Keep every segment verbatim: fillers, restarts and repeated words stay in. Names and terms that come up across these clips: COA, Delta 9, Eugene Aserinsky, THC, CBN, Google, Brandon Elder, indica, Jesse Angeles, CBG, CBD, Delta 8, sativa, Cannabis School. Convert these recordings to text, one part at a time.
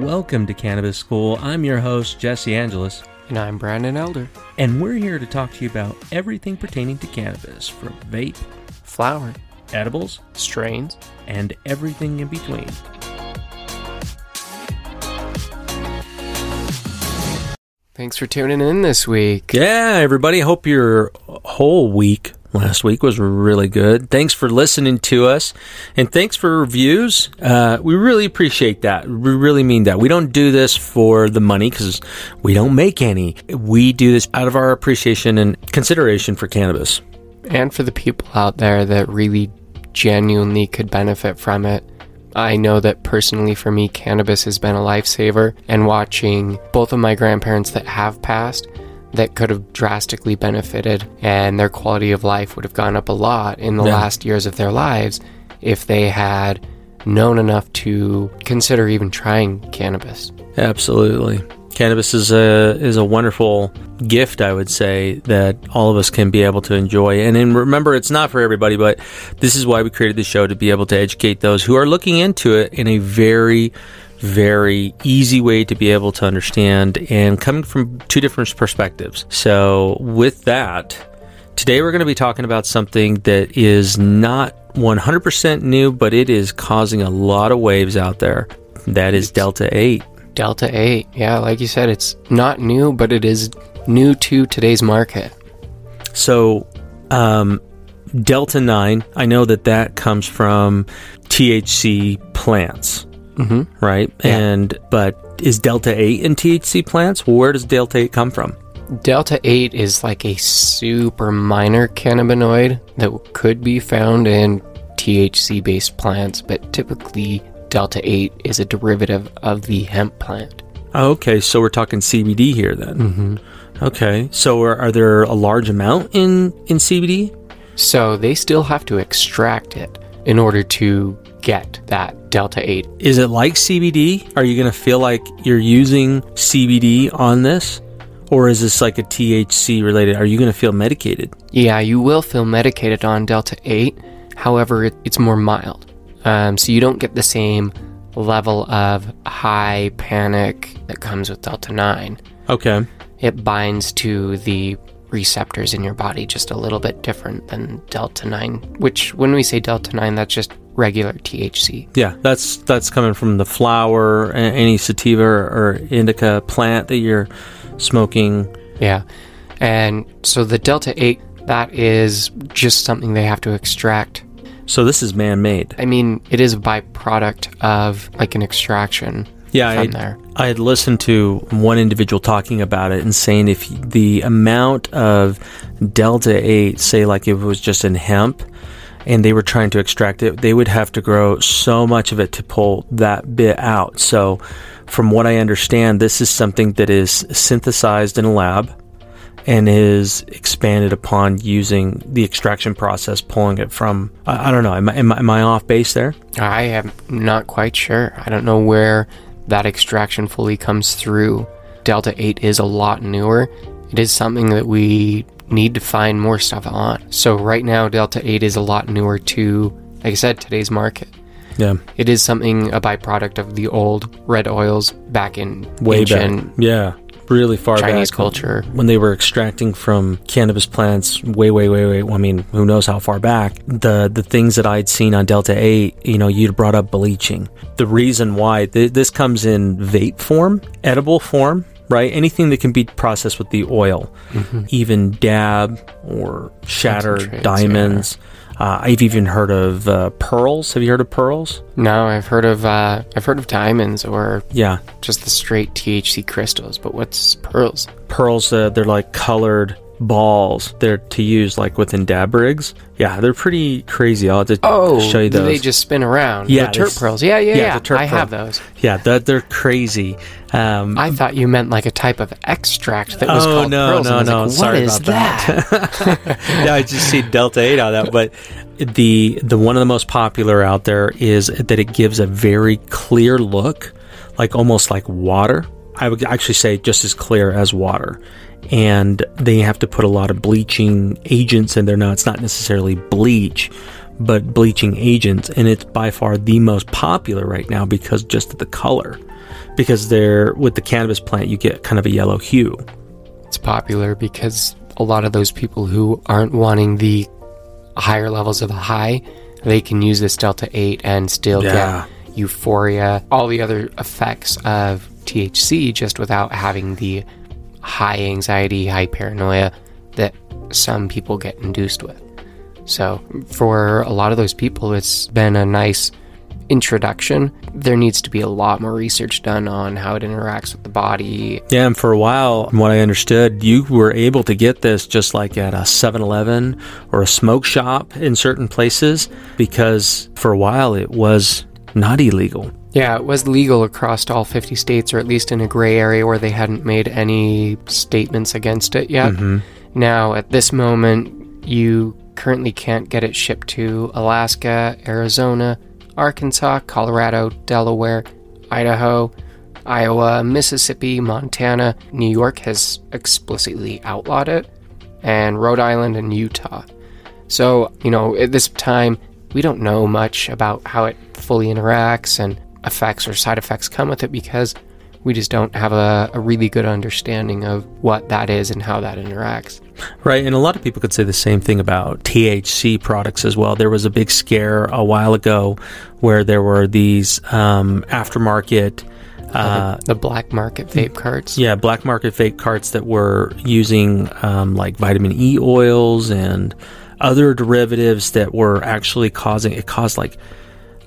Welcome to Cannabis School. I'm your host, Jesse Angeles. And I'm Brandon Elder. And we're here to talk to you about everything pertaining to cannabis, from vape, flower, edibles, strains, and everything in between. Thanks for tuning in this week. Yeah, everybody. I hope your whole week last week was really good. Thanks for listening to us, and thanks for reviews. Uh, we really appreciate that. We really mean that. We don't do this for the money because we don't make any. We do this out of our appreciation and consideration for cannabis. And for the people out there that really genuinely could benefit from it. I know that personally for me, cannabis has been a lifesaver, and watching both of my grandparents that have passed that could have drastically benefited, and their quality of life would have gone up a lot in the yeah. last years of their lives if they had known enough to consider even trying cannabis. Absolutely. Cannabis is a is a wonderful gift, I would say, that all of us can be able to enjoy. And, and remember, it's not for everybody, but this is why we created the show, to be able to educate those who are looking into it in a very, very easy way to be able to understand, and coming from two different perspectives. So with that, today we're going to be talking about something that is not one hundred percent new, but it is causing a lot of waves out there. That is Delta eight. Delta eight. Yeah, like you said, it's not new, but it is new to today's market. So um, Delta nine, I know that that comes from T H C plants. Mm-hmm. Right? Yeah. And but is Delta eight in T H C plants? Well, where does Delta eight come from? Delta eight is like a super minor cannabinoid that could be found in T H C-based plants, but typically Delta eight is a derivative of the hemp plant. Oh, okay, so we're talking C B D here then. Mm-hmm. Okay, so are, are there a large amount in, in C B D? So they still have to extract it in order to get that Delta eight. Is it like C B D? Are you going to feel like you're using C B D on this? Or is this like a T H C related? Are you going to feel medicated? Yeah, you will feel medicated on Delta eight. However, it, it's more mild. Um, so you don't get the same level of high panic that comes with Delta nine. Okay. It binds to the receptors in your body just a little bit different than Delta nine, which when we say Delta nine, that's just regular T H C. Yeah, that's that's coming from the flower, any sativa or indica plant that you're smoking. Yeah, and so the Delta eight, that is just something they have to extract. So this is man-made. I mean, it is a byproduct of like an extraction. Yeah, from I, there. I had listened to one individual talking about it and saying if the amount of Delta eight, say like if it was just in hemp, and they were trying to extract it, they would have to grow so much of it to pull that bit out. So from what I understand, this is something that is synthesized in a lab and is expanded upon using the extraction process, pulling it from, I, I don't know, am I, am, I, am I off base there? I am not quite sure. I don't know where that extraction fully comes through. Delta eight is a lot newer. It is something that we need to find more stuff on. So right now, Delta eight is a lot newer to, like I said, today's market. Yeah. It is something, a byproduct of the old red oils back in way ancient back. Yeah. Really far Chinese back. Chinese culture. When they were extracting from cannabis plants way, way, way, way, well, I mean, who knows how far back, the the things that I'd seen on Delta eight, you know, you'd brought up bleaching. The reason why, th- this comes in vape form, edible form, right? Anything that can be processed with the oil, mm-hmm. even dab or shattered diamonds. Yeah. Uh, I've even heard of uh, pearls. Have you heard of pearls? No, I've heard of uh, I've heard of diamonds or yeah, just the straight T H C crystals. But what's pearls? Pearls, uh, they're like colored balls. They're to use like within dab rigs. Yeah, they're pretty crazy. I'll just oh, show you those. They just spin around. Yeah, the turp pearls. Yeah, yeah, yeah. yeah. The turp I pearl. have those. Yeah, that they're crazy. Um, I thought you meant like a type of extract that was oh, called no, pearls. Oh no, no, no. Like, sorry about that. that? Yeah, I just see Delta eight on that, but the the one of the most popular out there is that it gives a very clear look, like almost like water. I would actually say just as clear as water. And they have to put a lot of bleaching agents in there. Now, it's not necessarily bleach, but bleaching agents. And it's by far the most popular right now because just of the color. because they're with the cannabis plant, you get kind of a yellow hue. It's popular because a lot of those people who aren't wanting the higher levels of a high, they can use this Delta eight and still yeah. get euphoria, all the other effects of T H C, just without having the high anxiety, high paranoia that some people get induced with. So for a lot of those people, it's been a nice introduction. There needs to be a lot more research done on how it interacts with the body. Yeah, and for a while, from what I understood, you were able to get this just like at a seven eleven or a smoke shop in certain places, because for a while it was not illegal. Yeah, it was legal across all fifty states, or at least in a gray area where they hadn't made any statements against it yet. Mm-hmm. Now, at this moment, you currently can't get it shipped to Alaska, Arizona, Arkansas, Colorado, Delaware, Idaho, Iowa, Mississippi, Montana. New York has explicitly outlawed it, and Rhode Island and Utah. So, you know, at this time, we don't know much about how it fully interacts and effects or side effects come with it, because we just don't have a, a really good understanding of what that is and how that interacts. Right, and a lot of people could say the same thing about T H C products as well. There was a big scare a while ago where there were these um, aftermarket... Uh, the, the black market vape carts. Yeah, black market vape carts that were using um, like vitamin E oils and other derivatives that were actually causing... It caused like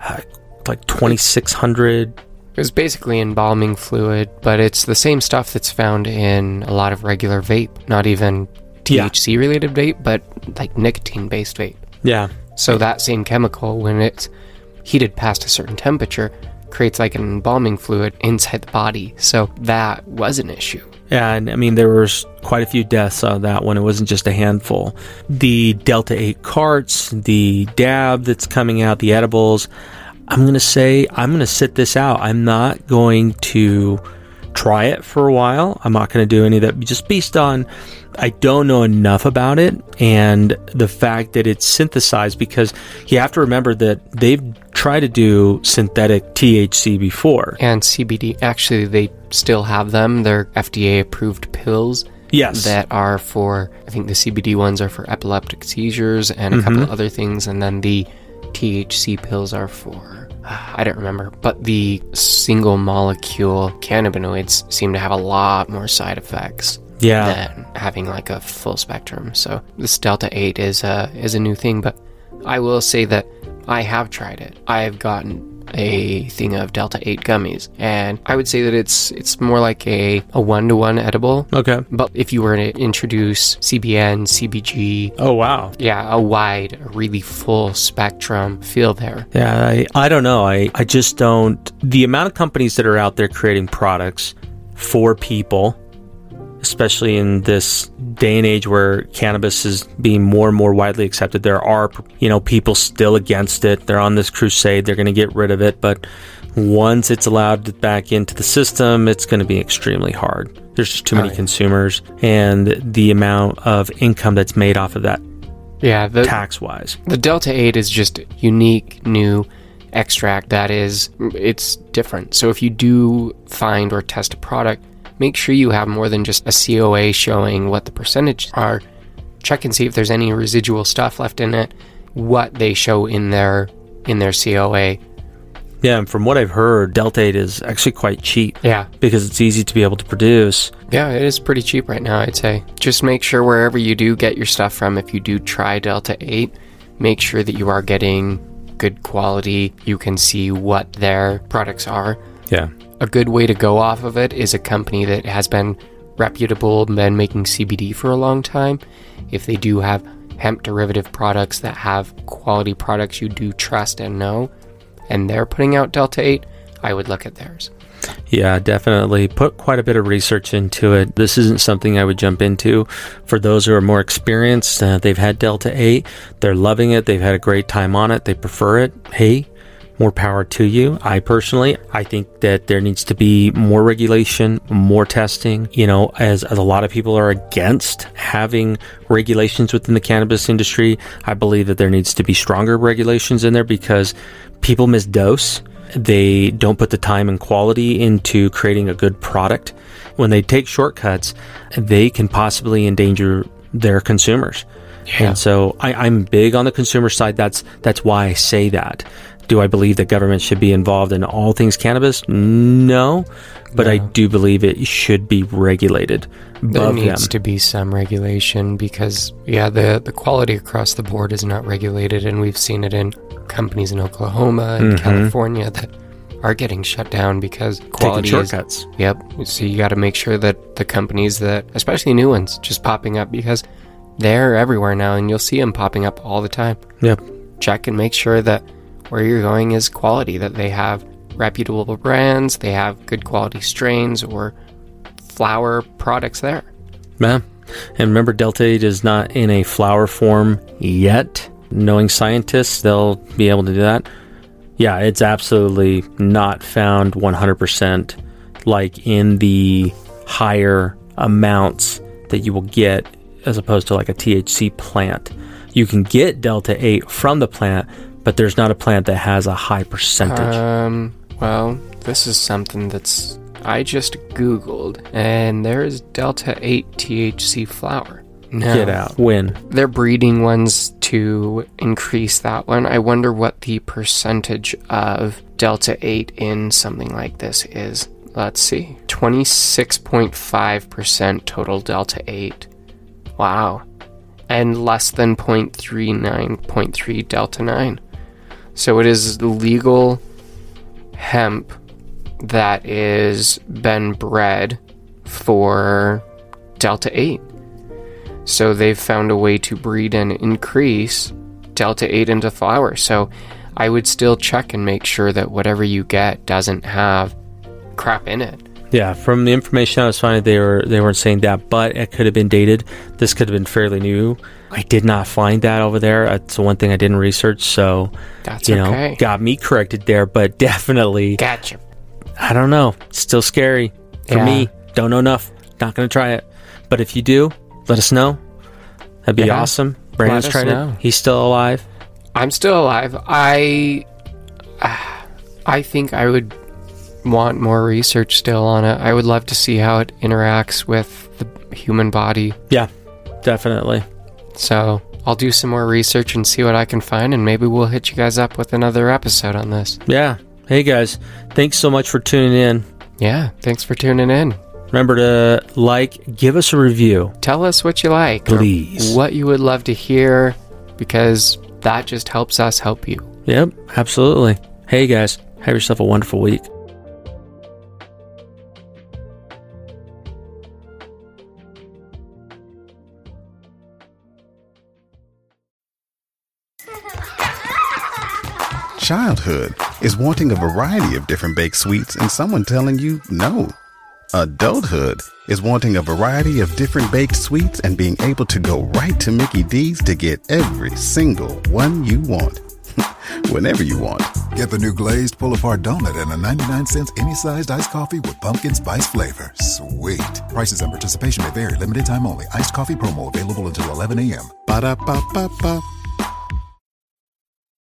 uh, like twenty-six hundred... It was basically embalming fluid, but it's the same stuff that's found in a lot of regular vape, not even T H C-related yeah. vape, but like nicotine-based vape. Yeah. So that same chemical, when it's heated past a certain temperature, creates like an embalming fluid inside the body. So that was an issue. Yeah, and I mean, there were quite a few deaths on that one. It wasn't just a handful. The Delta eight carts, the dab that's coming out, the edibles... I'm going to say, I'm going to sit this out. I'm not going to try it for a while. I'm not going to do any of that. Just based on, I don't know enough about it and the fact that it's synthesized, because you have to remember that they've tried to do synthetic T H C before. And C B D. Actually, they still have them. They're F D A-approved pills. Yes. That are for, I think the C B D ones are for epileptic seizures and a mm-hmm. couple of other things. And then the T H C pills are for, uh, I don't remember, but the single molecule cannabinoids seem to have a lot more side effects yeah. than having like a full spectrum. So this Delta eight is a, is a new thing, but I will say that I have tried it. I've gotten a thing of Delta eight gummies, and I would say that it's it's more like a, a one-to-one edible. Okay. But if you were to introduce C B N, C B G... Oh, wow. Yeah, a wide, really full spectrum feel there. Yeah, I, I don't know. I, I just don't... The amount of companies that are out there creating products for people, especially in this day and age where cannabis is being more and more widely accepted. There are, you know, people still against it. They're on this crusade. They're going to get rid of it. But once it's allowed back into the system, it's going to be extremely hard. There's just too many oh, yeah. consumers, and the amount of income that's made off of that yeah, the, tax-wise. The Delta eight is just a unique, new extract that is, it's different. So if you do find or test a product, make sure you have more than just a C O A showing what the percentages are. Check and see if there's any residual stuff left in it, what they show in their in their C O A. Yeah, and from what I've heard, Delta eight is actually quite cheap. Yeah. Because it's easy to be able to produce. Yeah, it is pretty cheap right now, I'd say. Just make sure wherever you do get your stuff from, if you do try Delta eight, make sure that you are getting good quality. You can see what their products are. Yeah. A good way to go off of it is a company that has been reputable and been making C B D for a long time. If they do have hemp derivative products that have quality products you do trust and know, and they're putting out Delta eight, I would look at theirs. Yeah, definitely. Put quite a bit of research into it. This isn't something I would jump into. For those who are more experienced, uh, they've had Delta eight, they're loving it, they've had a great time on it, they prefer it. Hey, more power to you. I personally, I think that there needs to be more regulation, more testing, you know, as, as a lot of people are against having regulations within the cannabis industry. I believe that there needs to be stronger regulations in there because people misdose They don't put the time and quality into creating a good product. When they take shortcuts, they can possibly endanger their consumers. Yeah. And so I, I'm big on the consumer side. That's that's why I say that. Do I believe that government should be involved in all things cannabis? No, but no. I do believe it should be regulated. There needs them. to be some regulation because, yeah, the, the quality across the board is not regulated, and we've seen it in companies in Oklahoma and mm-hmm. California that are getting shut down because quality Taking shortcuts. Is, yep. So you got to make sure that the companies that, especially new ones, just popping up because they're everywhere now, and you'll see them popping up all the time. Yep. Check and make sure that where you're going is quality, that they have reputable brands, they have good quality strains or flower products there. Yeah. And remember, Delta eight is not in a flower form yet. Knowing scientists, they'll be able to do that. Yeah, it's absolutely not found one hundred percent like in the higher amounts that you will get as opposed to like a T H C plant. You can get Delta eight from the plant, but there's not a plant that has a high percentage. Um, well, this is something that's... I just Googled, and there is Delta eight T H C flower. Now, get out. When? They're breeding ones to increase that one. I wonder what the percentage of Delta eight in something like this is. Let's see. twenty-six point five percent total Delta eight. Wow. And less than zero point three nine, zero point three Delta nine. So it is legal hemp that is been bred for Delta eight. So they've found a way to breed and increase Delta eight into flower. So I would still check and make sure that whatever you get doesn't have crap in it. Yeah, from the information I was finding, they were they weren't saying that, but it could have been dated. This could have been fairly new. I did not find that over there. That's the one thing I didn't research, so that's you okay. know, got me corrected there, but definitely gotcha. I don't know. Still scary for yeah. me. Don't know enough. Not gonna try it. But if you do, let us know. That'd be yeah. awesome. Brandon's tried know. it. He's still alive. I'm still alive. I uh, I think I would want more research still on it. I would love to see how it interacts with the human body. Yeah, definitely. So I'll do some more research and see what I can find, and maybe we'll hit you guys up with another episode on this. Yeah. Hey guys, thanks so much for tuning in. Yeah, thanks for tuning in. Remember to like, give us a review. Tell us what you like. Please. What you would love to hear, because that just helps us help you. Yep, absolutely. Hey guys, have yourself a wonderful week. Childhood is wanting a variety of different baked sweets and someone telling you no. Adulthood is wanting a variety of different baked sweets and being able to go right to Mickey D's to get every single one you want. Whenever you want. Get the new glazed pull-apart donut and a ninety-nine cents any-sized iced coffee with pumpkin spice flavor. Sweet. Prices and participation may vary. Limited time only. Iced coffee promo available until eleven a.m. Ba-da-ba-ba-ba.